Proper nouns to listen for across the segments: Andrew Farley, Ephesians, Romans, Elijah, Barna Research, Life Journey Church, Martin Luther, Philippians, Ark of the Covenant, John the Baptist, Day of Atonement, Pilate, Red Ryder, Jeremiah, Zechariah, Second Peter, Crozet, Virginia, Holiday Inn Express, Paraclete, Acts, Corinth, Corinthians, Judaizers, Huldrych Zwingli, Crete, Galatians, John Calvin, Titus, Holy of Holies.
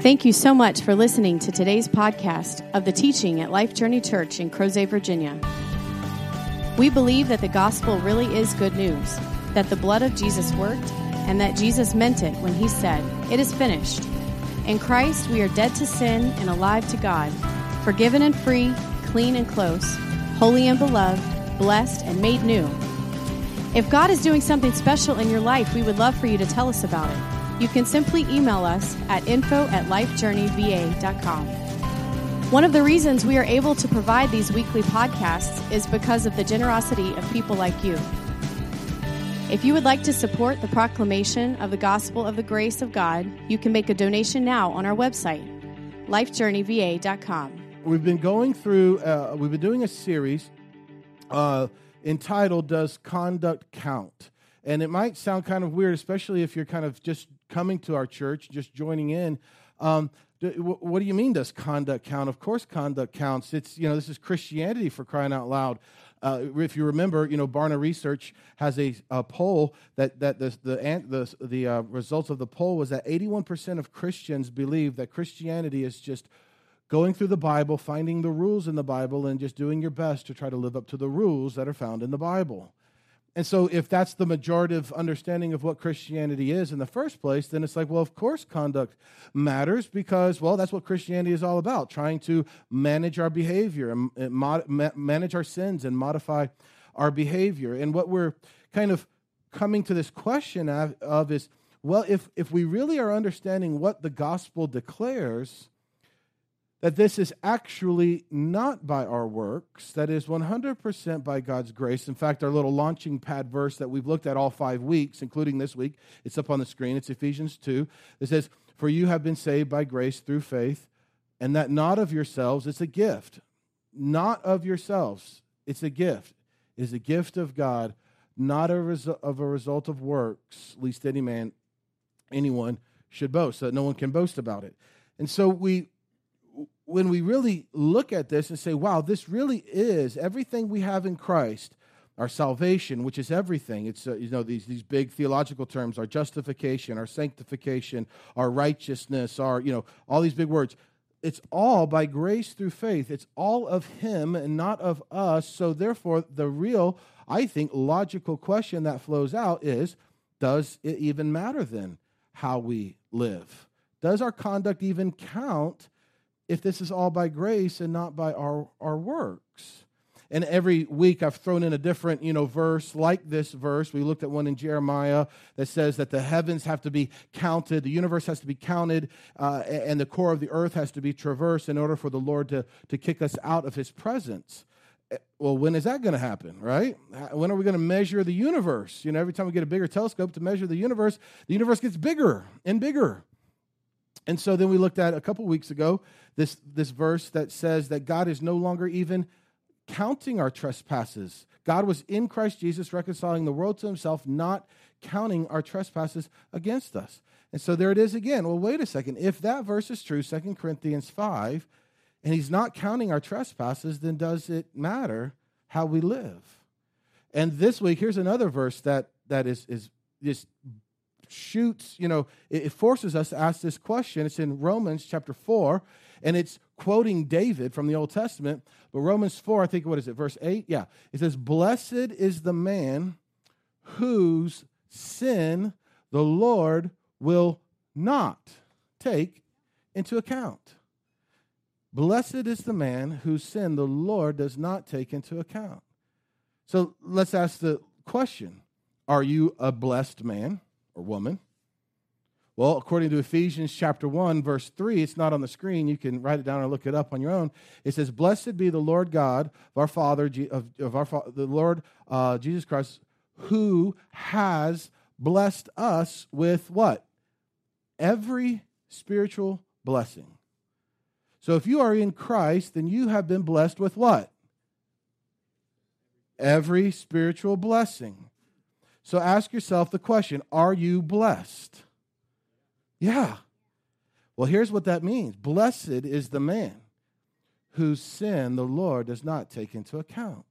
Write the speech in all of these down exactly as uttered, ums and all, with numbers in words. Thank you so much for listening to today's podcast of the teaching at Life Journey Church in Crozet, Virginia. We believe that the gospel really is good news, that the blood of Jesus worked, and that Jesus meant it when he said, "It is finished." In Christ, we are dead to sin and alive to God, forgiven and free, clean and close, holy and beloved, blessed and made new. If God is doing something special in your life, we would love for you to tell us about it. You can simply email us at info at lifejourneyva dot com. One of the reasons we are able to provide these weekly podcasts is because of the generosity of people like you. If you would like to support the proclamation of the gospel of the grace of God, you can make a donation now on our website, lifejourneyva dot com. We've been going through, uh, we've been doing a series uh, entitled, Does Conduct Count? And it might sound kind of weird, especially if you're kind of just coming to our church, just joining in. Um, what do you mean, does conduct count? Of course conduct counts. It's, you know, this is Christianity, for crying out loud. Uh, if you remember, you know, Barna Research has a, a poll that that the the the, the uh, results of the poll was that eighty-one percent of Christians believe that Christianity is just going through the Bible, finding the rules in the Bible, and just doing your best to try to live up to the rules that are found in the Bible. And so if that's the majorative understanding of what Christianity is in the first place, then it's like, well, of course conduct matters because, well, that's what Christianity is all about, trying to manage our behavior, and mod- manage our sins and modify our behavior. And what we're kind of coming to this question of, of is, well, if, if we really are understanding what the gospel declares, that this is actually not by our works, that is one hundred percent by God's grace. In fact, our little launching pad verse that we've looked at all five weeks, including this week, it's up on the screen, it's Ephesians two. It says, "For you have been saved by grace through faith, and that not of yourselves, it's a gift." Not of yourselves, it's a gift. It is a gift of God, not a resu- of a result of works, lest any man, anyone should boast, so that no one can boast about it. And so we... when we really look at this and say, wow, this really is everything we have in Christ, our salvation, which is everything. It's, uh, you know, these these big theological terms, our justification, our sanctification, our righteousness, our, you know, all these big words. It's all by grace through faith. It's all of him and not of us. So therefore, the real, I think, logical question that flows out is, does it even matter then how we live? Does our conduct even count if this is all by grace and not by our, our works? And every week I've thrown in a different, you know, verse like this verse. We looked at one in Jeremiah that says that the heavens have to be counted, the universe has to be counted, uh, and the core of the earth has to be traversed in order for the Lord to, to kick us out of his presence. Well, when is that going to happen, right? When are we going to measure the universe? You know, every time we get a bigger telescope to measure the universe, the universe gets bigger and bigger. And so then we looked at, a couple weeks ago, this, this verse that says that God is no longer even counting our trespasses. God was in Christ Jesus reconciling the world to himself, not counting our trespasses against us. And so there it is again. Well, wait a second. If that verse is true, Second Corinthians five, and he's not counting our trespasses, then does it matter how we live? And this week, here's another verse that that is is just shoots, you know, it forces us to ask this question. It's in Romans chapter four, and it's quoting David from the Old Testament. But Romans four, I think, what is it, verse eight? Yeah. It says, "Blessed is the man whose sin the Lord will not take into account." Blessed is the man whose sin the Lord does not take into account. So let's ask the question, are you a blessed man or woman? Well, according to Ephesians chapter one, verse three, it's not on the screen. You can write it down or look it up on your own. It says, "Blessed be the Lord God of our Father, of, of our the Lord uh, Jesus Christ, who has blessed us with" what? Every spiritual blessing. So if you are in Christ, then you have been blessed with what? Every spiritual blessing. So ask yourself the question, are you blessed? Yeah. Well, here's what that means. Blessed is the man whose sin the Lord does not take into account.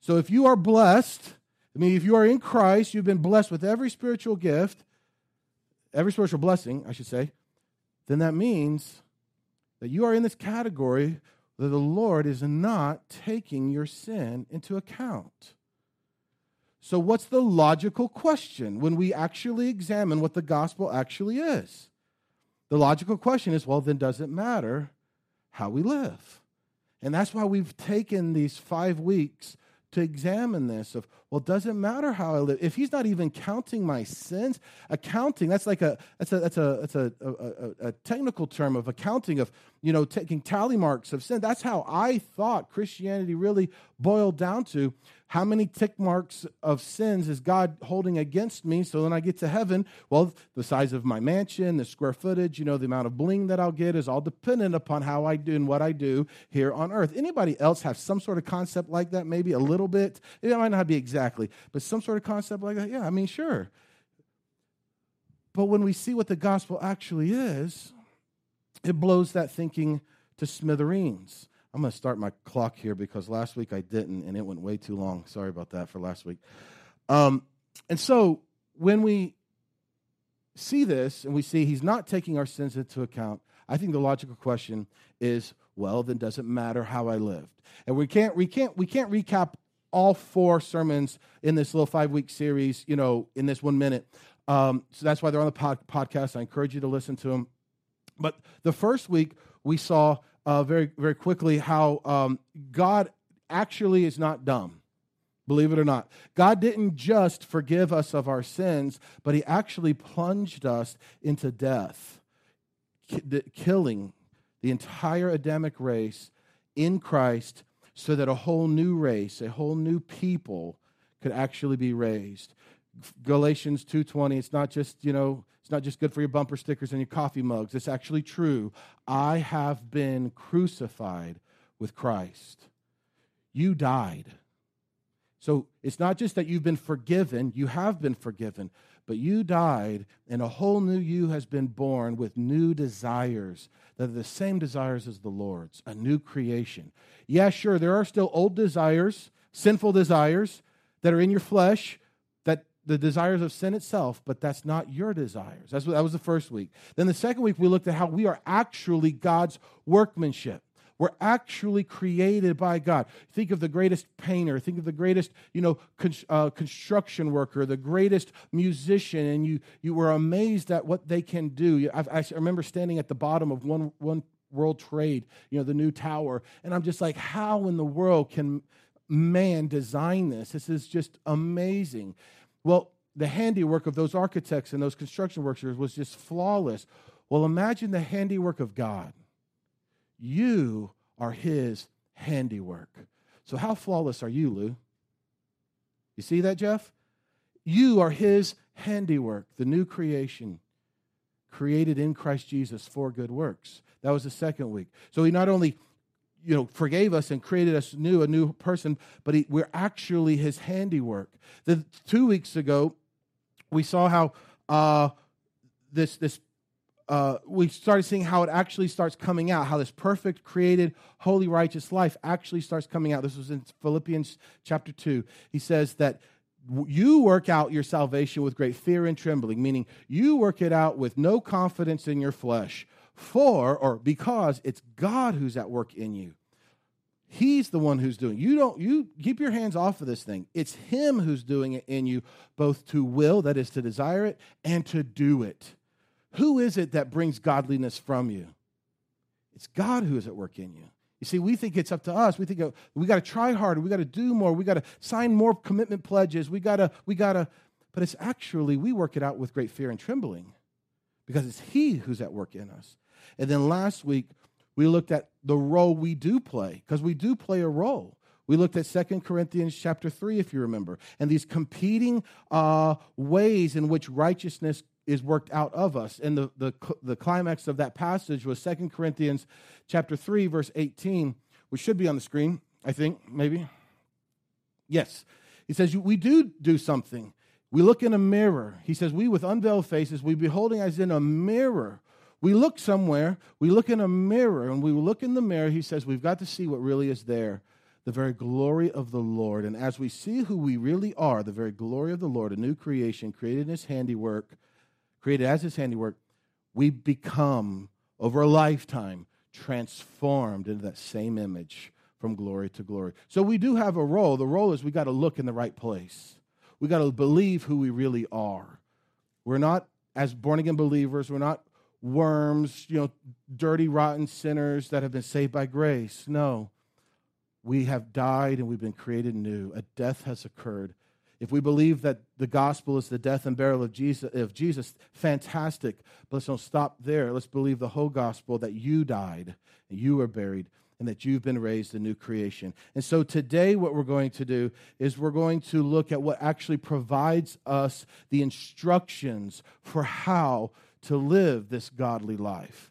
So if you are blessed, I mean, if you are in Christ, you've been blessed with every spiritual gift, every spiritual blessing, I should say. then that means that you are in this category that the Lord is not taking your sin into account. So what's the logical question when we actually examine what the gospel actually is? The logical question is, well, then does it matter how we live? And that's why we've taken these five weeks to examine this of, well, does it matter how I live? If he's not even counting my sins, accounting, that's like a, that's a, that's a, that's a, a, a technical term of accounting of, you know, taking tally marks of sin. That's how I thought Christianity really boiled down to. How many tick marks of sins is God holding against me? So when I get to heaven, well, the size of my mansion, the square footage, you know, the amount of bling that I'll get is all dependent upon how I do and what I do here on earth. Anybody else have some sort of concept like that? Maybe a little bit. It might not be exactly, but some sort of concept like that. Yeah, I mean, sure. But when we see what the gospel actually is, it blows that thinking to smithereens. I'm going to start my clock here because last week I didn't, and it went way too long. Sorry about that for last week. Um, and so when we see this and we see he's not taking our sins into account, I think the logical question is, well, then does it matter how I lived? And we can't, we can't, we can't recap all four sermons in this little five-week series, you know, in this one minute. Um, so that's why they're on the pod- podcast. I encourage you to listen to them. But the first week we saw Uh, very, very quickly, how um, God actually is not dumb, believe it or not. God didn't just forgive us of our sins, but he actually plunged us into death, killing the entire Adamic race in Christ so that a whole new race, a whole new people could actually be raised. Galatians two twenty, it's not just, you know, it's not just good for your bumper stickers and your coffee mugs. It's actually true. I have been crucified with Christ. You died. So it's not just that you've been forgiven. You have been forgiven. But you died, and a whole new you has been born with new desires that are the same desires as the Lord's, a new creation. Yeah, sure, there are still old desires, sinful desires that are in your flesh, the desires of sin itself, but that's not your desires. That's what, that was the first week. Then the second week, we looked at how we are actually God's workmanship. We're actually created by God. Think of the greatest painter. Think of the greatest, you know, con- uh, construction worker, the greatest musician, and you you were amazed at what they can do. I've, I remember standing at the bottom of one one World Trade, you know, the new tower, and I'm just like, how in the world can man design this? This is just amazing. Well, the handiwork of those architects and those construction workers was just flawless. Well, imagine the handiwork of God. You are his handiwork. So how flawless are you, Lou? You see that, Jeff? You are his handiwork, the new creation, created in Christ Jesus for good works. That was the second week. So he not only, you know, forgave us and created us new, a new person, but he, we're actually his handiwork. The, two weeks ago, we saw how uh, this, this uh, we started seeing how it actually starts coming out, how this perfect, created, holy, righteous life actually starts coming out. This was in Philippians chapter two. He says that you work out your salvation with great fear and trembling, meaning you work it out with no confidence in your flesh. For, or because, it's God who's at work in you. He's the one who's doing. You don't, you keep your hands off of this thing. It's him who's doing it in you, both to will, that is to desire it, and to do it. Who is it that brings godliness from you? It's God who is at work in you. You see, we think it's up to us. We think we got to try harder. We got to do more. We got to sign more commitment pledges. We got to, we got to, but it's actually, we work it out with great fear and trembling because it's he who's at work in us. And then last week, we looked at the role we do play, because we do play a role. We looked at Second Corinthians chapter three, if you remember, and these competing uh, ways in which righteousness is worked out of us. And the, the, the climax of that passage was Second Corinthians chapter three, verse eighteen, which should be on the screen, I think, maybe. Yes. He says, we do do something. We look in a mirror. He says, we with unveiled faces, we beholding as in a mirror. We look somewhere, we look in a mirror, and we look in the mirror, he says, we've got to see what really is there, the very glory of the Lord. And as we see who we really are, the very glory of the Lord, a new creation created in his handiwork, created as his handiwork, we become over a lifetime, transformed into that same image from glory to glory. So we do have a role. The role is we got to look in the right place. We got to believe who we really are. We're not, as born-again believers, we're not worms, you know, dirty, rotten sinners that have been saved by grace. No, we have died and we've been created new. A death has occurred. If we believe that the gospel is the death and burial of Jesus, of Jesus, fantastic. But let's don't stop there. Let's believe the whole gospel, that you died, and you were buried, and that you've been raised a new creation. And so today what we're going to do is we're going to look at what actually provides us the instructions for how to live this godly life.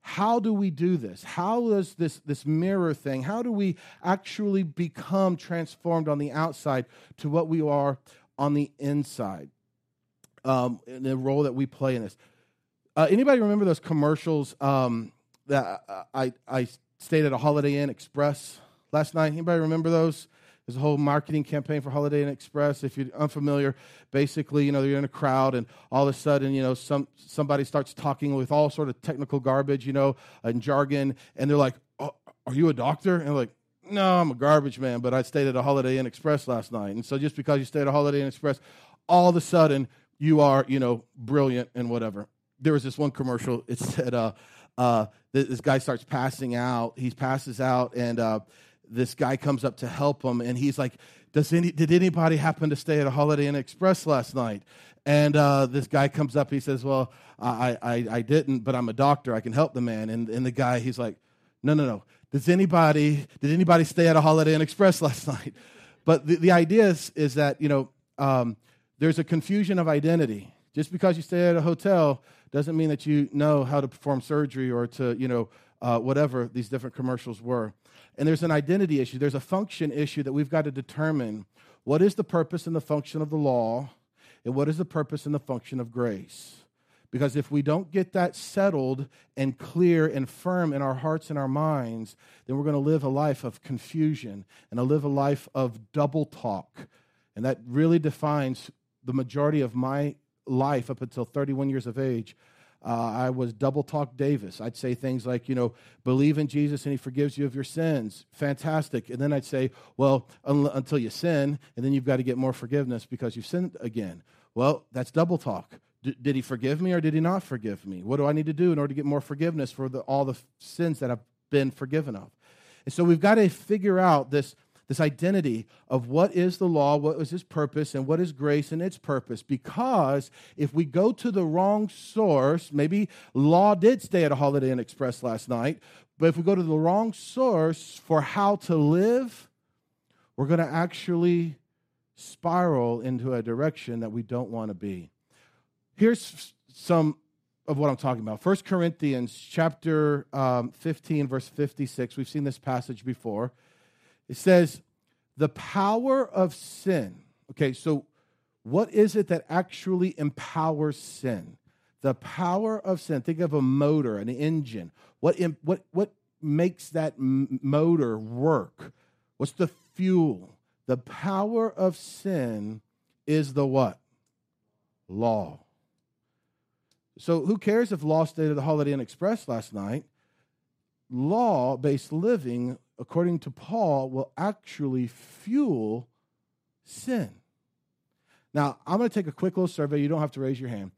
How do we do this? How does this, this mirror thing, how do we actually become transformed on the outside to what we are on the inside? Um, and the role that we play in this. Uh, anybody remember those commercials um, that I, I stayed at a Holiday Inn Express last night? Anybody remember those? There's a whole marketing campaign for Holiday Inn Express. If you're unfamiliar, basically, you know, you're in a crowd, and all of a sudden, you know, some somebody starts talking with all sort of technical garbage, you know, and jargon, and they're like, oh, are you a doctor? And they're like, no, I'm a garbage man, but I stayed at a Holiday Inn Express last night. And so just because you stayed at a Holiday Inn Express, all of a sudden, you are, you know, brilliant and whatever. There was this one commercial. It said uh, uh, this guy starts passing out. He passes out, and uh, this guy comes up to help him, and he's like, "Does any did anybody happen to stay at a Holiday Inn Express last night?" And uh, this guy comes up, he says, "Well, I, I I didn't, but I'm a doctor. I can help the man." And and the guy, he's like, "No, no, no. Does anybody did anybody stay at a Holiday Inn Express last night?" But the, the idea is is that you know um, there's a confusion of identity. Just because you stay at a hotel doesn't mean that you know how to perform surgery or to you know. Uh, whatever these different commercials were. And there's an identity issue. There's a function issue that we've got to determine. What is the purpose and the function of the law, and what is the purpose and the function of grace? Because if we don't get that settled and clear and firm in our hearts and our minds, then we're going to live a life of confusion and to live a life of double talk. And that really defines the majority of my life up until thirty-one years of age. Uh, I was double talk Davis. I'd say things like, you know, believe in Jesus and he forgives you of your sins. Fantastic. And then I'd say, well, un- until you sin, and then you've got to get more forgiveness because you've sinned again. Well, that's double talk. D- did he forgive me or did he not forgive me? What do I need to do in order to get more forgiveness for the, all the f- sins that I've been forgiven of? And so we've got to figure out this, this identity of what is the law, what is its purpose, and what is grace and its purpose. Because if we go to the wrong source, maybe law did stay at a Holiday Inn Express last night, but if we go to the wrong source for how to live, we're going to actually spiral into a direction that we don't want to be. Here's some of what I'm talking about. First Corinthians chapter um, fifteen, verse fifty-six. We've seen this passage before. It says, the power of sin. Okay, so what is it that actually empowers sin? The power of sin. Think of a motor, an engine. What what what makes that m- motor work? What's the fuel? The power of sin is the what? Law. So who cares if law stayed at the Holiday Inn Express last night? Law-based living, according to Paul, will actually fuel sin. Now, I'm going to take a quick little survey. You don't have to raise your hand.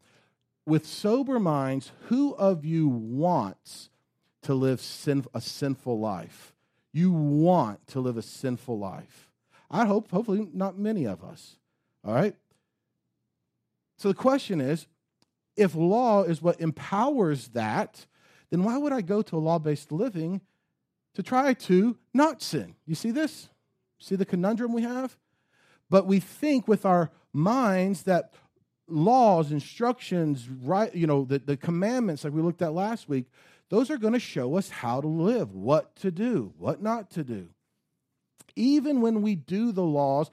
With sober minds, who of you wants to live sin, a sinful life? You want to live a sinful life. I hope, hopefully, not many of us. All right? So the question is, if law is what empowers that, then why would I go to a law-based living to try to not sin? You see this? See the conundrum we have? But we think with our minds that laws, instructions, right, you know, the, the commandments like we looked at last week, those are going to show us how to live, what to do, what not to do. Even when we do the laws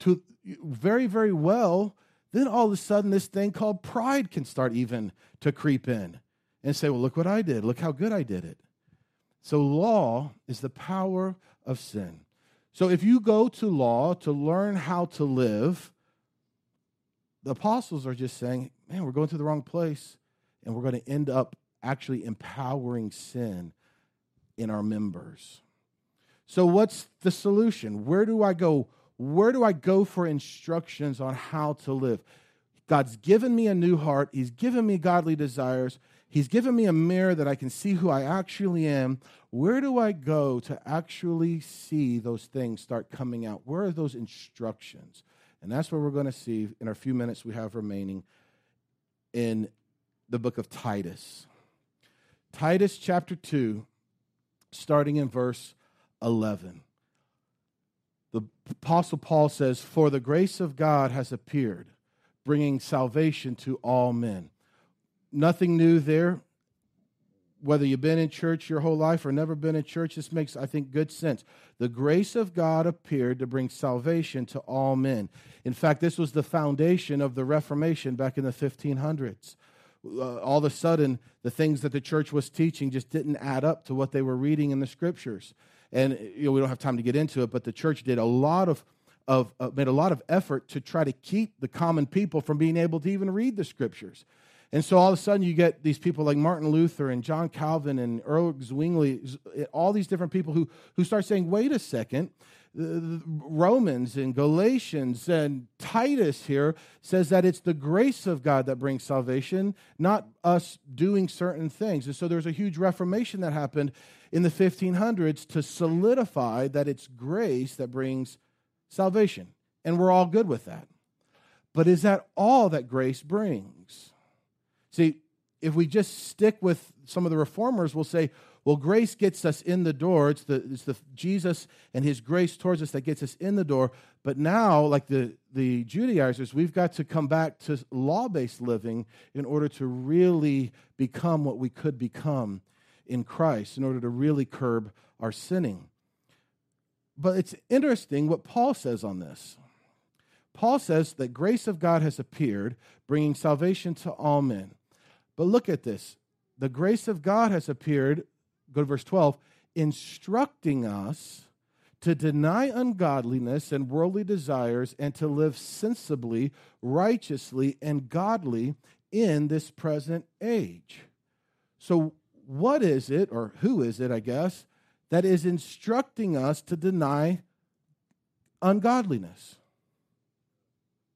to very, very well, then all of a sudden this thing called pride can start even to creep in and say, well, look what I did. Look how good I did it. So law is the power of sin. So if you go to law to learn how to live, the apostles are just saying, man, we're going to the wrong place, and we're going to end up actually empowering sin in our members. So what's the solution? Where do I go? Where do I go for instructions on how to live? God's given me a new heart. He's given me godly desires. He's given me a mirror that I can see who I actually am. Where do I go to actually see those things start coming out? Where are those instructions? And that's what we're going to see in our few minutes we have remaining in the book of Titus. Titus chapter two, starting in verse eleven. The Apostle Paul says, "For the grace of God has appeared, bringing salvation to all men." Nothing new there. Whether you've been in church your whole life or never been in church, this makes, I think, good sense. The grace of God appeared to bring salvation to all men. In fact, this was the foundation of the Reformation back in the fifteen hundreds. Uh, all of a sudden, the things that the church was teaching just didn't add up to what they were reading in the Scriptures. And you know, we don't have time to get into it, but the church did a lot of Of, uh, made a lot of effort to try to keep the common people from being able to even read the Scriptures. And so all of a sudden you get these people like Martin Luther and John Calvin and Huldrych Zwingli, all these different people who, who start saying, wait a second, Romans and Galatians and Titus here says that it's the grace of God that brings salvation, not us doing certain things. And so there's a huge reformation that happened in the fifteen hundreds to solidify that it's grace that brings salvation. Salvation, and we're all good with that. But is that all that grace brings? See, if we just stick with some of the reformers, we'll say, well, grace gets us in the door. It's the, it's the Jesus and his grace towards us that gets us in the door. But now, like the, the Judaizers, we've got to come back to law-based living in order to really become what we could become in Christ, in order to really curb our sinning. But it's interesting what Paul says on this. Paul says that grace of God has appeared, bringing salvation to all men. But look at this. The grace of God has appeared, go to verse twelve, instructing us to deny ungodliness and worldly desires and to live sensibly, righteously, and godly in this present age. So what is it, or who is it, I guess, that is instructing us to deny ungodliness?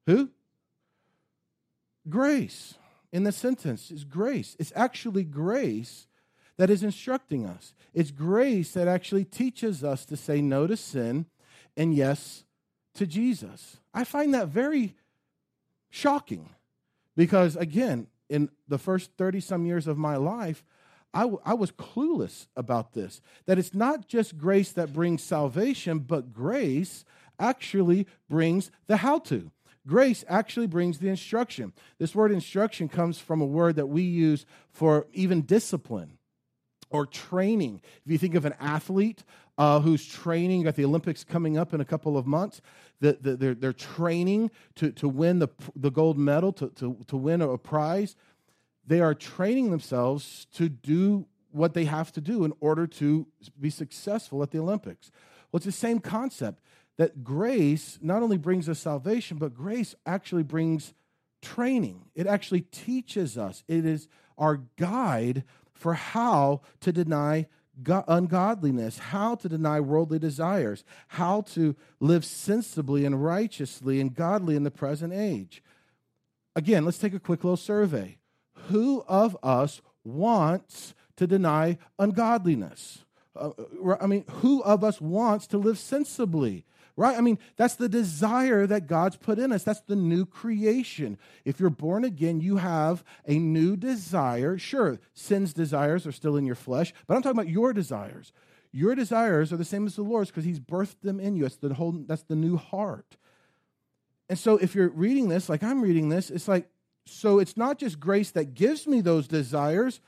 Who? Grace. In the sentence, it's grace. It's actually grace that is instructing us. It's grace that actually teaches us to say no to sin and yes to Jesus. I find that very shocking because, again, in the first thirty-some years of my life, I, w- I was clueless about this, that it's not just grace that brings salvation, but grace actually brings the how-to. Grace actually brings the instruction. This word instruction comes from a word that we use for even discipline or training. If you think of an athlete uh, who's training, got the Olympics coming up in a couple of months, the, the, they're, they're training to, to win the, the gold medal, to, to, to win a prize. They are training themselves to do what they have to do in order to be successful at the Olympics. Well, it's the same concept, that grace not only brings us salvation, but grace actually brings training. It actually teaches us. It is our guide for how to deny ungodliness, how to deny worldly desires, how to live sensibly and righteously and godly in the present age. Again, let's take a quick little survey. Who of us wants to deny ungodliness? Uh, I mean, who of us wants to live sensibly, right? I mean, that's the desire that God's put in us. That's the new creation. If you're born again, you have a new desire. Sure, sin's desires are still in your flesh, but I'm talking about your desires. Your desires are the same as the Lord's because he's birthed them in you. That's the whole, that's the new heart. And so if you're reading this, like I'm reading this, it's like, so it's not just grace that gives me those desires,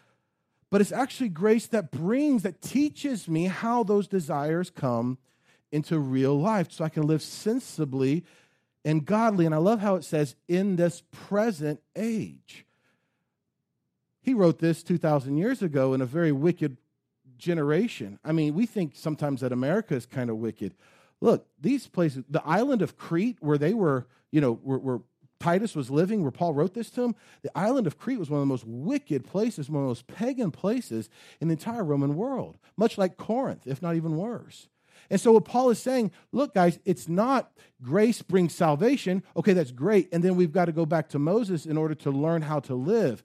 but it's actually grace that brings, that teaches me how those desires come into real life so I can live sensibly and godly. And I love how it says, in this present age. He wrote this two thousand years ago in a very wicked generation. I mean, we think sometimes that America is kind of wicked. Look, these places, the island of Crete, where they were, you know, were, were Titus was living, where Paul wrote this to him, the island of Crete was one of the most wicked places, one of the most pagan places in the entire Roman world, much like Corinth, if not even worse. And so what Paul is saying, look, guys, it's not grace brings salvation. Okay, that's great. And then we've got to go back to Moses in order to learn how to live.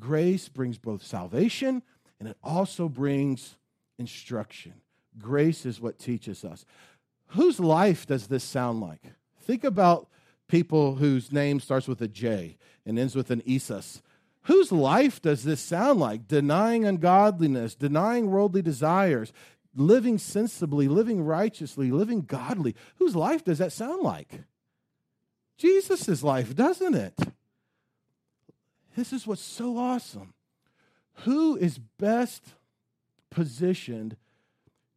Grace brings both salvation and it also brings instruction. Grace is what teaches us. Whose life does this sound like? Think about people whose name starts with a J and ends with an Esas. Whose life does this sound like? Denying ungodliness, denying worldly desires, living sensibly, living righteously, living godly. Whose life does that sound like? Jesus' life, doesn't it? This is what's so awesome. Who is best positioned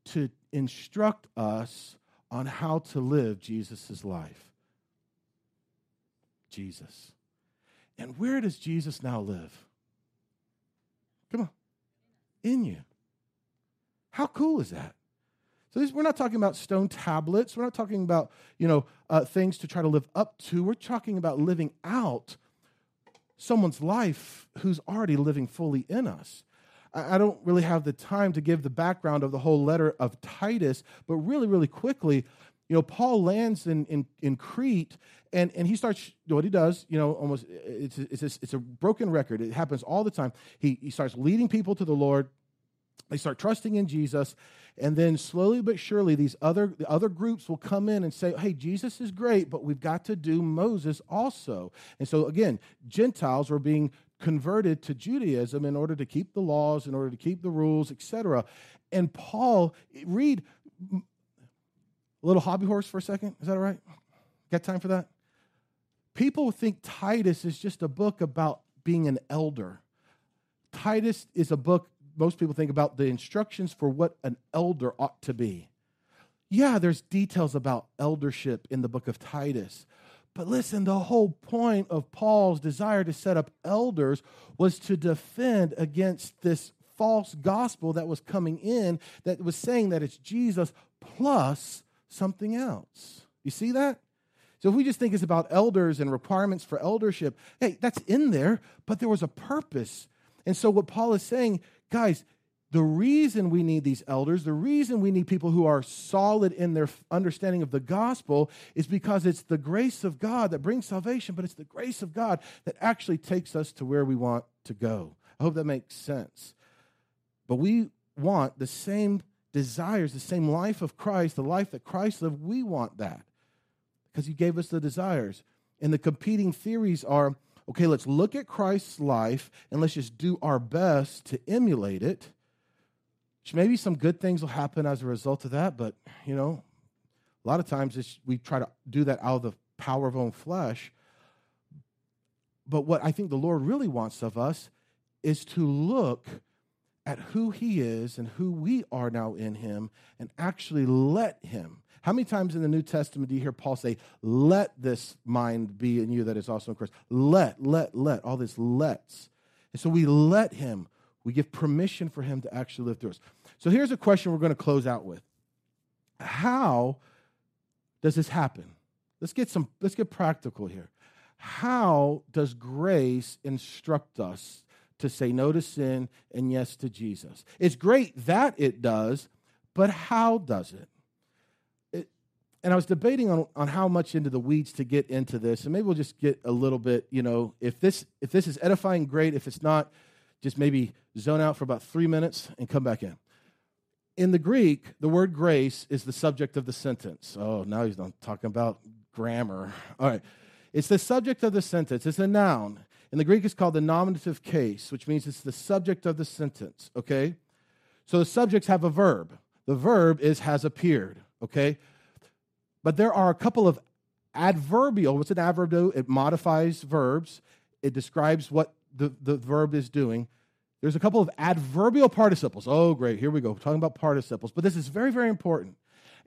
to instruct us on how to live Jesus' life? Jesus. And where does Jesus now live? Come on. In you. How cool is that? So these, we're not talking about stone tablets. We're not talking about, you know, uh, things to try to live up to. We're talking about living out someone's life who's already living fully in us. I, I don't really have the time to give the background of the whole letter of Titus, but really, really quickly, you know, Paul lands in in, in Crete, and, and he starts, what he does, you know, almost, it's, it's, it's a broken record. It happens all the time. He, he starts leading people to the Lord. They start trusting in Jesus, and then slowly but surely, these other the other groups will come in and say, hey, Jesus is great, but we've got to do Moses also. And so, again, Gentiles were being converted to Judaism in order to keep the laws, in order to keep the rules, et cetera. And Paul, read a little hobby horse for a second. Is that all right? Got time for that? People think Titus is just a book about being an elder. Titus is a book most people think about the instructions for what an elder ought to be. Yeah, there's details about eldership in the book of Titus. But listen, the whole point of Paul's desire to set up elders was to defend against this false gospel that was coming in that was saying that it's Jesus plus something else. You see that? So if we just think it's about elders and requirements for eldership, hey, that's in there, but there was a purpose. And so what Paul is saying, guys, the reason we need these elders, the reason we need people who are solid in their understanding of the gospel is because it's the grace of God that brings salvation, but it's the grace of God that actually takes us to where we want to go. I hope that makes sense. But we want the same desires, the same life of Christ, the life that Christ lived. We want that because he gave us the desires. And the competing theories are, okay, let's look at Christ's life and let's just do our best to emulate it. Maybe some good things will happen as a result of that, but, you know, a lot of times it's, we try to do that out of the power of our own flesh. But what I think the Lord really wants of us is to look at who he is and who we are now in him and actually let him. How many times in the New Testament do you hear Paul say, let this mind be in you that is also in Christ? Let, let, let, all this lets. And so we let him. We give permission for him to actually live through us. So here's a question we're going to close out with. How does this happen? Let's get some, let's get practical here. How does grace instruct us to say no to sin and yes to Jesus? It's great that it does, but how does it? And I was debating on, on how much into the weeds to get into this, and maybe we'll just get a little bit, you know, if this if this is edifying, great. If it's not, just maybe zone out for about three minutes and come back in. In the Greek, the word grace is the subject of the sentence. Oh, now he's not talking about grammar. All right. It's the subject of the sentence. It's a noun. In the Greek, it's called the nominative case, which means it's the subject of the sentence, okay? So the subjects have a verb. The verb is has appeared, okay? But there are a couple of adverbial, what's an adverb? It modifies verbs. It describes what the, the verb is doing. There's a couple of adverbial participles. Oh, great, here we go, we're talking about participles. But this is very, very important.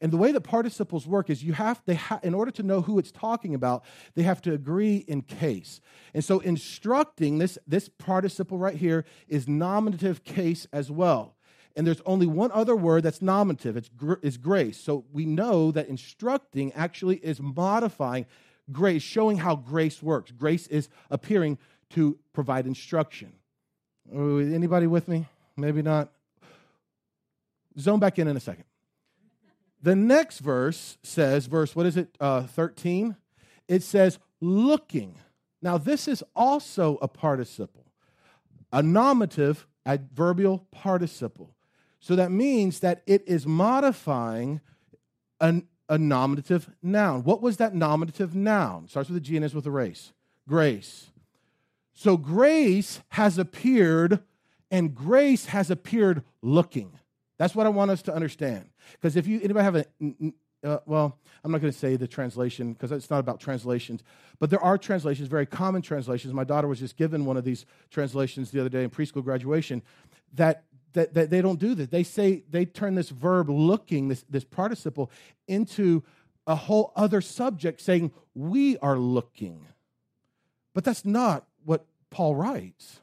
And the way that participles work is you have, they ha- in order to know who it's talking about, they have to agree in case. And so instructing, this, this participle right here is nominative case as well. And there's only one other word that's nominative, it's gr- is grace. So we know that instructing actually is modifying grace, showing how grace works. Grace is appearing to provide instruction. Anybody with me? Maybe not. Zone back in in a second. The next verse says, verse, what is it, uh, thirteen? It says, looking. Now, this is also a participle, a nominative adverbial participle. So that means that it is modifying an, a nominative noun. What was that nominative noun? Starts with a G and ends with a race. Grace. So grace has appeared, and grace has appeared looking. That's what I want us to understand. Because if you, anybody have a, uh, well, I'm not going to say the translation because it's not about translations, but there are translations, very common translations. My daughter was just given one of these translations the other day in preschool graduation that that, that they don't do that. They say, they turn this verb looking, this, this participle, into a whole other subject saying, we are looking. But that's not what Paul writes.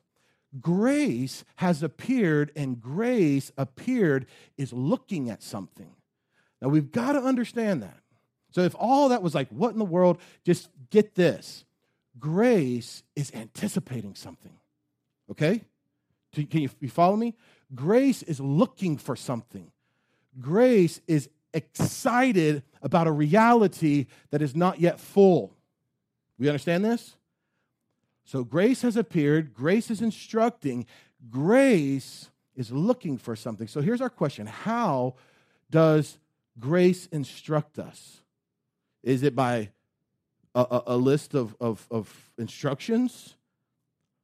Grace has appeared, and grace appeared is looking at something. Now, we've got to understand that. So if all that was like, what in the world, just get this. Grace is anticipating something, okay? Can you, you follow me? Grace is looking for something. Grace is excited about a reality that is not yet full. We understand this? So grace has appeared, grace is instructing, grace is looking for something. So here's our question. How does grace instruct us? Is it by a, a, a list of, of, of instructions?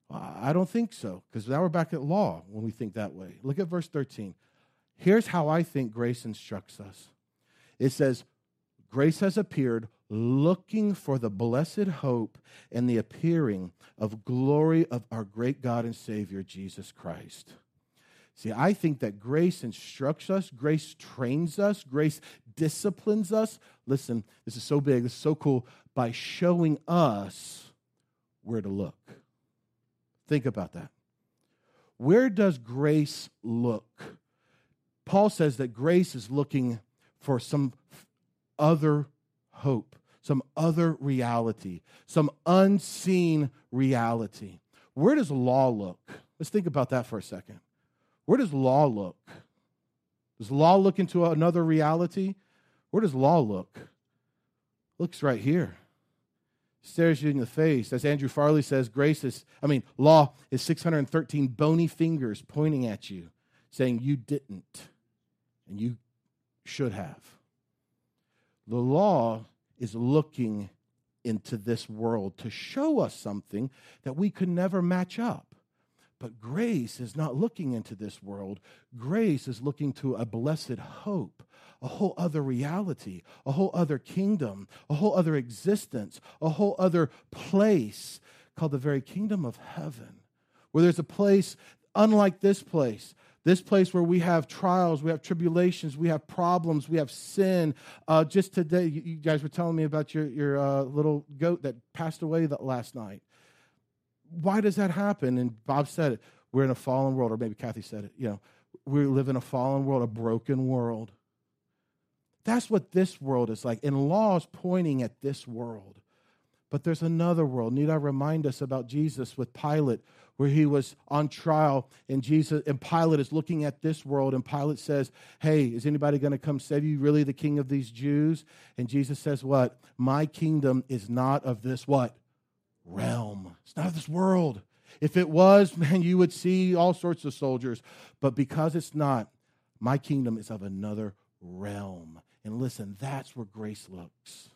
I don't think so, because now we're back at law when we think that way. Look at verse thirteen. Here's how I think grace instructs us. It says, grace has appeared, looking for the blessed hope and the appearing of glory of our great God and Savior, Jesus Christ. See, I think that grace instructs us, grace trains us, grace disciplines us. Listen, this is so big, this is so cool, by showing us where to look. Think about that. Where does grace look? Paul says that grace is looking for some other hope, some other reality, some unseen reality. Where does law look? Let's think about that for a second. Where does law look? Does law look into another reality? Where does law look? Looks right here. Stares you in the face. As Andrew Farley says, grace is, I mean, law is six hundred thirteen bony fingers pointing at you, saying you didn't, and you should have. The law is looking into this world to show us something that we could never match up. But grace is not looking into this world. Grace is looking to a blessed hope, a whole other reality, a whole other kingdom, a whole other existence, a whole other place called the very kingdom of heaven, where there's a place unlike this place. This place where we have trials, we have tribulations, we have problems, we have sin. Uh, just today, you, you guys were telling me about your, your uh, little goat that passed away that last night. Why does that happen? And Bob said it. We're in a fallen world, or maybe Kathy said it. You know, we live in a fallen world, a broken world. That's what this world is like. And law is pointing at this world. But there's another world. Need I remind us about Jesus with Pilate, where he was on trial, and Jesus and Pilate is looking at this world, and Pilate says, hey, is anybody going to come save you? Really the king of these Jews? And Jesus says what? My kingdom is not of this what? Realm. It's not of this world. If it was, man, you would see all sorts of soldiers. But because it's not, my kingdom is of another realm. And listen, that's where grace looks.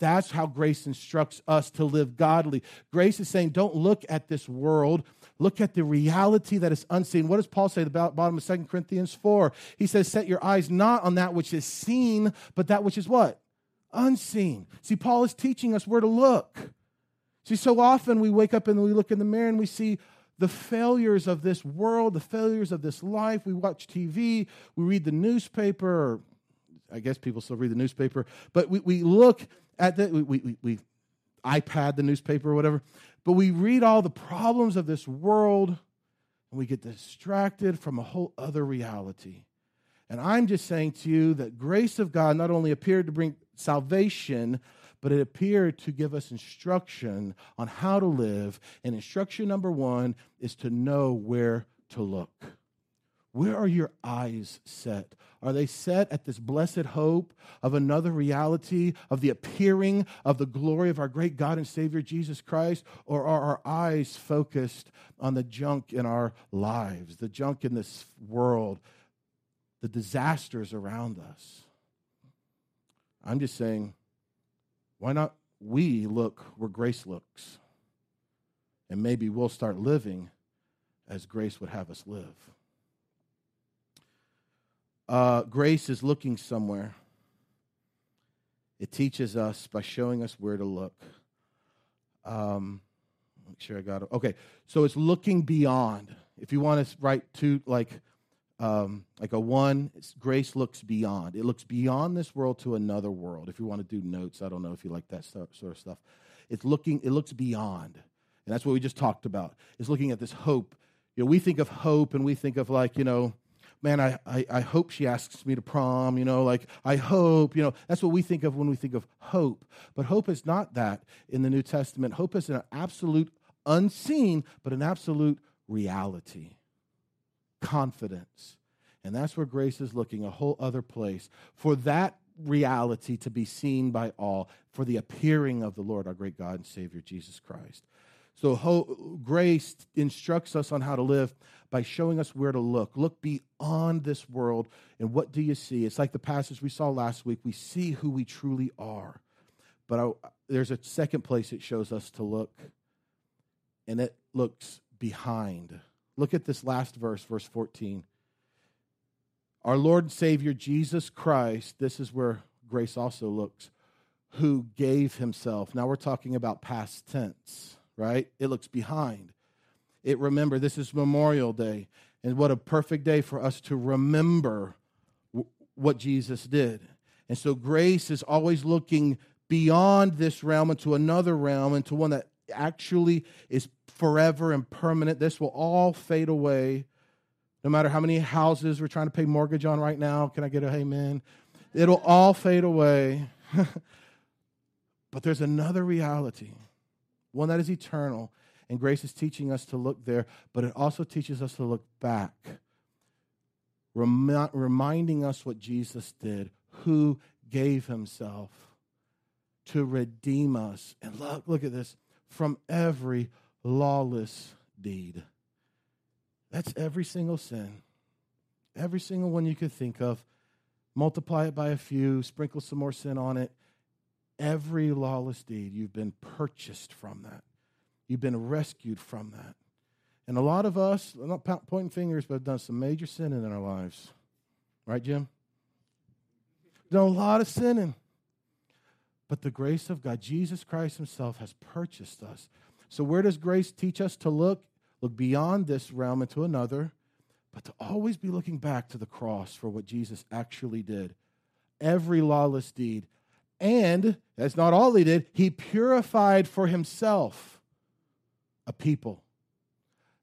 That's how grace instructs us to live godly. Grace is saying, don't look at this world. Look at the reality that is unseen. What does Paul say at the bottom of Second Corinthians four? He says, set your eyes not on that which is seen, but that which is what? Unseen. See, Paul is teaching us where to look. See, so often we wake up and we look in the mirror and we see the failures of this world, the failures of this life. We watch T V, we read the newspaper. I guess people still read the newspaper, but we, we look at the, we, we, we iPad the newspaper or whatever, but we read all the problems of this world, and we get distracted from a whole other reality. And I'm just saying to you that grace of God not only appeared to bring salvation, but it appeared to give us instruction on how to live. And instruction number one is to know where to look. Where are your eyes set? Are they set at this blessed hope of another reality, of the appearing of the glory of our great God and Savior Jesus Christ? Or are our eyes focused on the junk in our lives, the junk in this world, the disasters around us? I'm just saying, why not we look where grace looks? And maybe we'll start living as grace would have us live. Uh, grace is looking somewhere. It teaches us by showing us where to look. Um, make sure I got it. Okay, so it's looking beyond. If you want to write two, like um, like a one, it's grace looks beyond. It looks beyond this world to another world. If you want to do notes, I don't know if you like that sort of stuff. It's looking. It looks beyond, and that's what we just talked about. It's looking at this hope. You know, we think of hope, and we think of like you know. Man, I, I, I hope she asks me to prom, you know, like, I hope, you know, that's what we think of when we think of hope. But hope is not that in the New Testament. Hope is an absolute unseen, but an absolute reality, confidence. And that's where grace is looking, a whole other place, for that reality to be seen by all, for the appearing of the Lord, our great God and Savior, Jesus Christ. So ho- grace instructs us on how to live by showing us where to look. Look beyond this world, and what do you see? It's like the passage we saw last week. We see who we truly are. But I, there's a second place it shows us to look, and it looks behind. Look at this last verse, verse fourteen. Our Lord and Savior Jesus Christ, this is where grace also looks, who gave himself. Now we're talking about past tense. Right? It looks behind. It remember, this is Memorial Day, and what a perfect day for us to remember w- what Jesus did. And so grace is always looking beyond this realm into another realm, into one that actually is forever and permanent. This will all fade away, no matter how many houses we're trying to pay mortgage on right now. Can I get an amen? It'll all fade away. But there's another reality. One that is eternal, and grace is teaching us to look there, but it also teaches us to look back, rem- reminding us what Jesus did, who gave himself to redeem us. And look, look at this, from every lawless deed. That's every single sin, every single one you could think of. Multiply it by a few, sprinkle some more sin on it. Every lawless deed, you've been purchased from that. You've been rescued from that. And a lot of us, I'm not pointing fingers, but have done some major sinning in our lives. Right, Jim? Done a lot of sinning. But the grace of God, Jesus Christ himself has purchased us. So where does grace teach us to look? Look beyond this realm into another, but to always be looking back to the cross for what Jesus actually did. Every lawless deed. And that's not all he did. He purified for himself a people,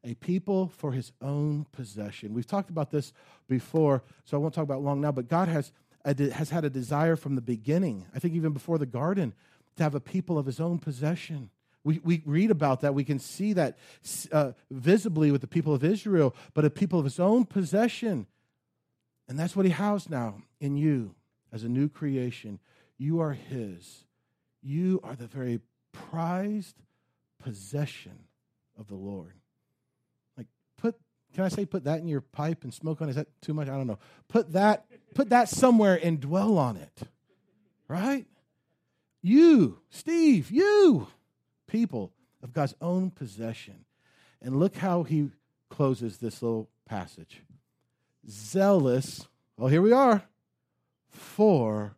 a people for his own possession. We've talked about this before, so I won't talk about it long now, but God has, has had a desire from the beginning, I think even before the garden, to have a people of his own possession. We, we read about that. We can see that uh, visibly with the people of Israel, but a people of his own possession. And that's what he housed now in you as a new creation. You are his. You are the very prized possession of the Lord. Like, put, can I say put that in your pipe and smoke on it? Is that too much? I don't know. Put that, put that somewhere and dwell on it, right? You, Steve, you, people of God's own possession. And look how he closes this little passage. Zealous, well, here we are, for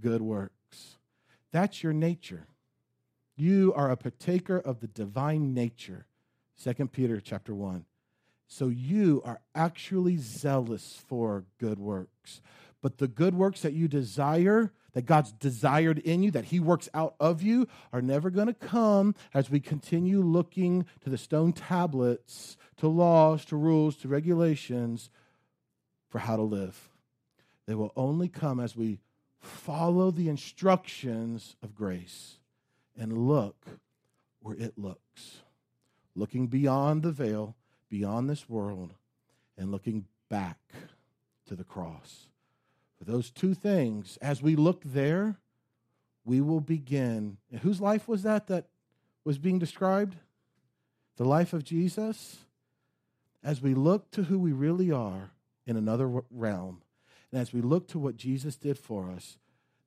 good works. That's your nature. You are a partaker of the divine nature. Second Peter chapter one. So you are actually zealous for good works. But the good works that you desire, that God's desired in you, that he works out of you, are never going to come as we continue looking to the stone tablets, to laws, to rules, to regulations for how to live. They will only come as we Follow the instructions of grace and look where it looks. Looking beyond the veil, beyond this world, and looking back to the cross. For those two things, as we look there, we will begin. And whose life was that that was being described? The life of Jesus. As we look to who we really are in another realm, and as we look to what Jesus did for us,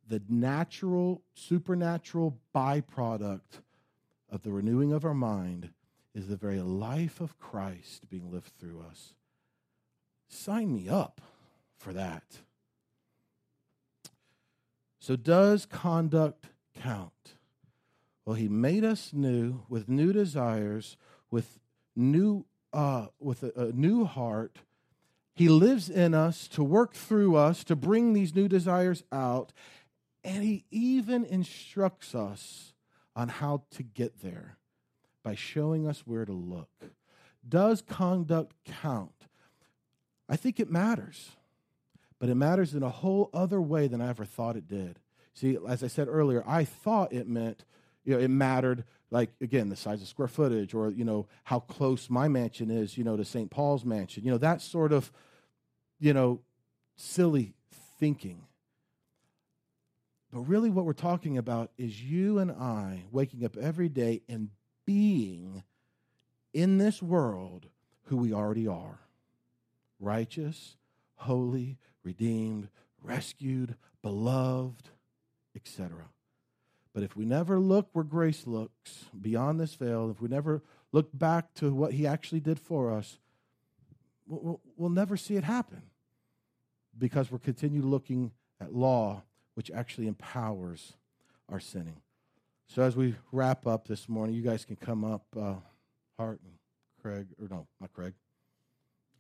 the natural, supernatural byproduct of the renewing of our mind is the very life of Christ being lived through us. Sign me up for that. So does conduct count? Well, he made us new with new desires, with new uh, with a, a new heart. He lives in us to work through us, to bring these new desires out. And he even instructs us on how to get there by showing us where to look. Does conduct count? I think it matters. But it matters in a whole other way than I ever thought it did. See, as I said earlier, I thought it meant, you know, it mattered, like, again, the size of square footage, or, you know, how close my mansion is, you know, to Saint Paul's mansion. You know, that sort of, you know, silly thinking. But really what we're talking about is you and I waking up every day and being in this world who we already are. Righteous, holy, redeemed, rescued, beloved, et cetera. But if we never look where grace looks, beyond this veil, if we never look back to what he actually did for us, we'll, we'll never see it happen, because we'll continue looking at law, which actually empowers our sinning. So as we wrap up this morning, you guys can come up, uh, Hart and Craig, or no, not Craig,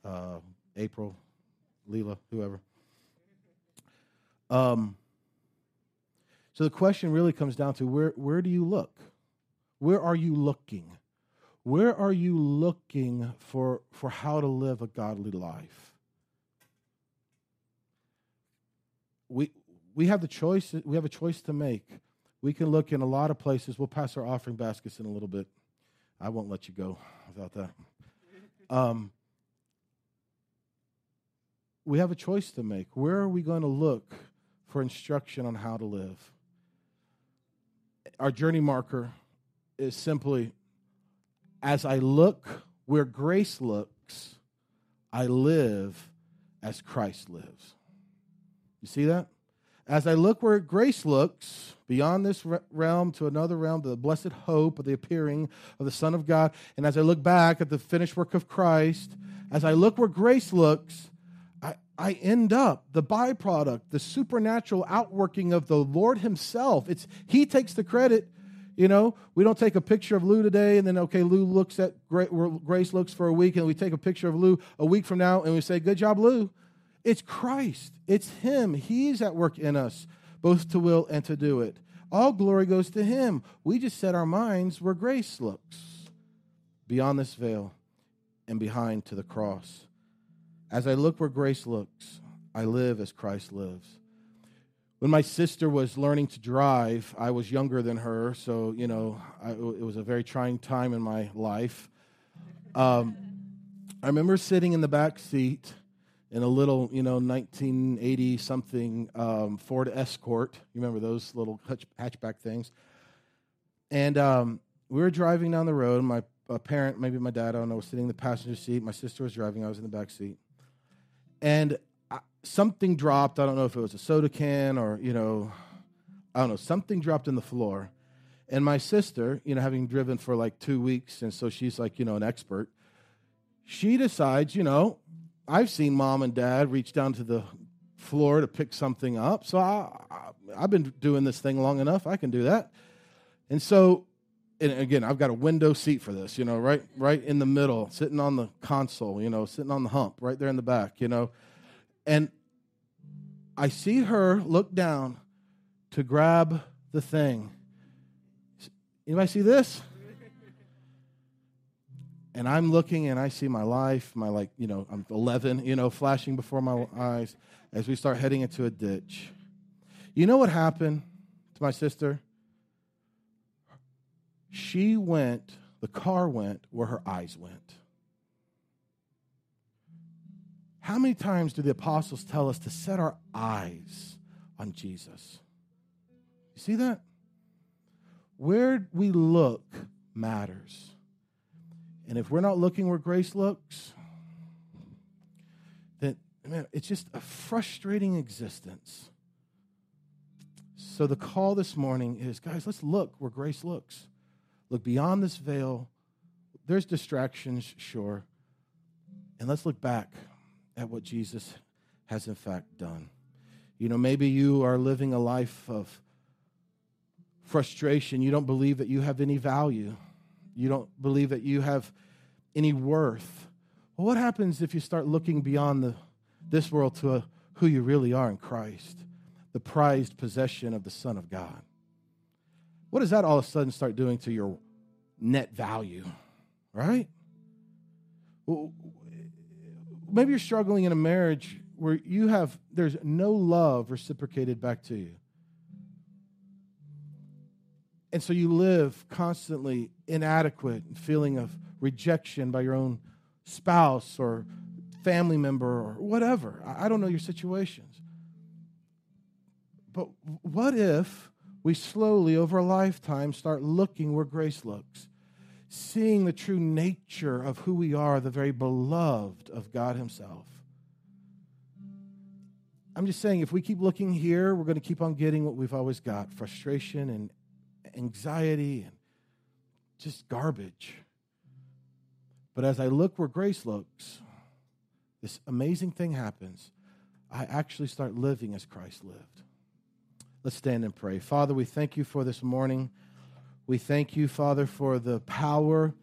uh, April, Leela, whoever. Um, so the question really comes down to where, where do you look? Where are you looking? Where are you looking for, for how to live a godly life? We we have the choice, we have a choice to make. We can look in a lot of places. We'll pass our offering baskets in a little bit. I won't let you go without that. Um We have a choice to make. Where are we going to look for instruction on how to live? Our journey marker is simply, as I look where grace looks, I live as Christ lives. You see that? As I look where grace looks, beyond this realm to another realm, to the blessed hope of the appearing of the Son of God, and as I look back at the finished work of Christ, as I look where grace looks, I end up the byproduct, the supernatural outworking of the Lord himself. It's he takes the credit, you know. We don't take a picture of Lou today and then, okay, Lou looks at, Grace looks for a week, and we take a picture of Lou a week from now and we say, good job, Lou. It's Christ. It's him. He's at work in us, both to will and to do it. All glory goes to him. We just set our minds where grace looks, beyond this veil and behind to the cross. As I look where grace looks, I live as Christ lives. When my sister was learning to drive, I was younger than her, so, you know, I, it was a very trying time in my life. Um, I remember sitting in the back seat in a little, you know, nineteen eighty-something um, Ford Escort. You remember those little hatchback things? And um, we were driving down the road, and my a parent, maybe my dad, I don't know, was sitting in the passenger seat. My sister was driving. I was in the back seat. And something dropped. I don't know if it was a soda can or, you know, I don't know. Something dropped in the floor. And my sister, you know, having driven for like two weeks, and so she's like, you know, an expert, she decides, you know, I've seen mom and dad reach down to the floor to pick something up. So I, I, I've been doing this thing long enough. I can do that. And so, and again, I've got a window seat for this, you know, right right in the middle, sitting on the console, you know, sitting on the hump right there in the back, you know. And I see her look down to grab the thing. Anybody see this? And I'm looking, and I see my life, my, like, you know, I'm eleven, you know, flashing before my eyes as we start heading into a ditch. You know what happened to my sister? She went, the car went where her eyes went. How many times do the apostles tell us to set our eyes on Jesus? You see that? Where we look matters. And if we're not looking where grace looks, then man, it's just a frustrating existence. So the call this morning is, guys, let's look where grace looks. Look beyond this veil. There's distractions, sure. And let's look back at what Jesus has in fact done. You know, maybe you are living a life of frustration. You don't believe that you have any value. You don't believe that you have any worth. Well, what happens if you start looking beyond the, this world to a, who you really are in Christ, the prized possession of the Son of God? What does that all of a sudden start doing to your net value, right? Well, maybe you're struggling in a marriage where you have, there's no love reciprocated back to you. And so you live constantly inadequate and feeling of rejection by your own spouse or family member or whatever. I don't know your situations. But what if we slowly over a lifetime start looking where grace looks? Seeing the true nature of who we are, the very beloved of God himself. I'm just saying, if we keep looking here, we're going to keep on getting what we've always got, frustration and anxiety and just garbage. But as I look where grace looks, this amazing thing happens. I actually start living as Christ lived. Let's stand and pray. Father, we thank you for this morning. We thank you, Father, for the power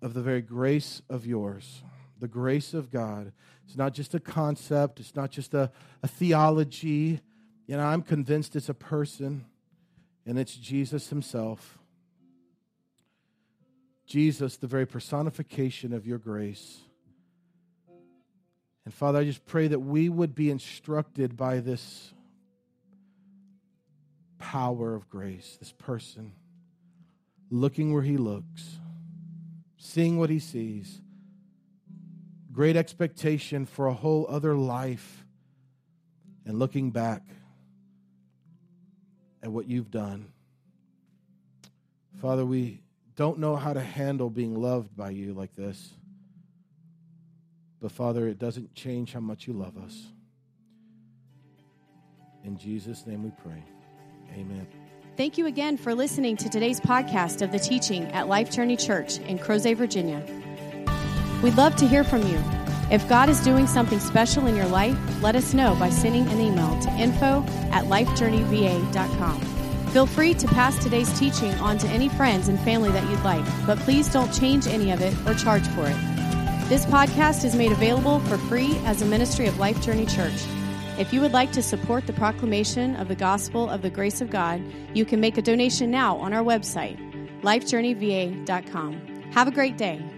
of the very grace of yours, the grace of God. It's not just a concept. It's not just a, a theology. You know, I'm convinced it's a person, and it's Jesus himself. Jesus, the very personification of your grace. And, Father, I just pray that we would be instructed by this power of grace, this person, looking where he looks, seeing what he sees, great expectation for a whole other life, and looking back at what you've done. Father, we don't know how to handle being loved by you like this, but Father, it doesn't change how much you love us. In Jesus' name we pray. Amen. Thank you again for listening to today's podcast of the teaching at Life Journey Church in Crozet, Virginia. We'd love to hear from you. If God is doing something special in your life, let us know by sending an email to info at lifejourneyva dot com. Feel free to pass today's teaching on to any friends and family that you'd like, but please don't change any of it or charge for it. This podcast is made available for free as a ministry of Life Journey Church. If you would like to support the proclamation of the gospel of the grace of God, you can make a donation now on our website, life journey v a dot com. Have a great day.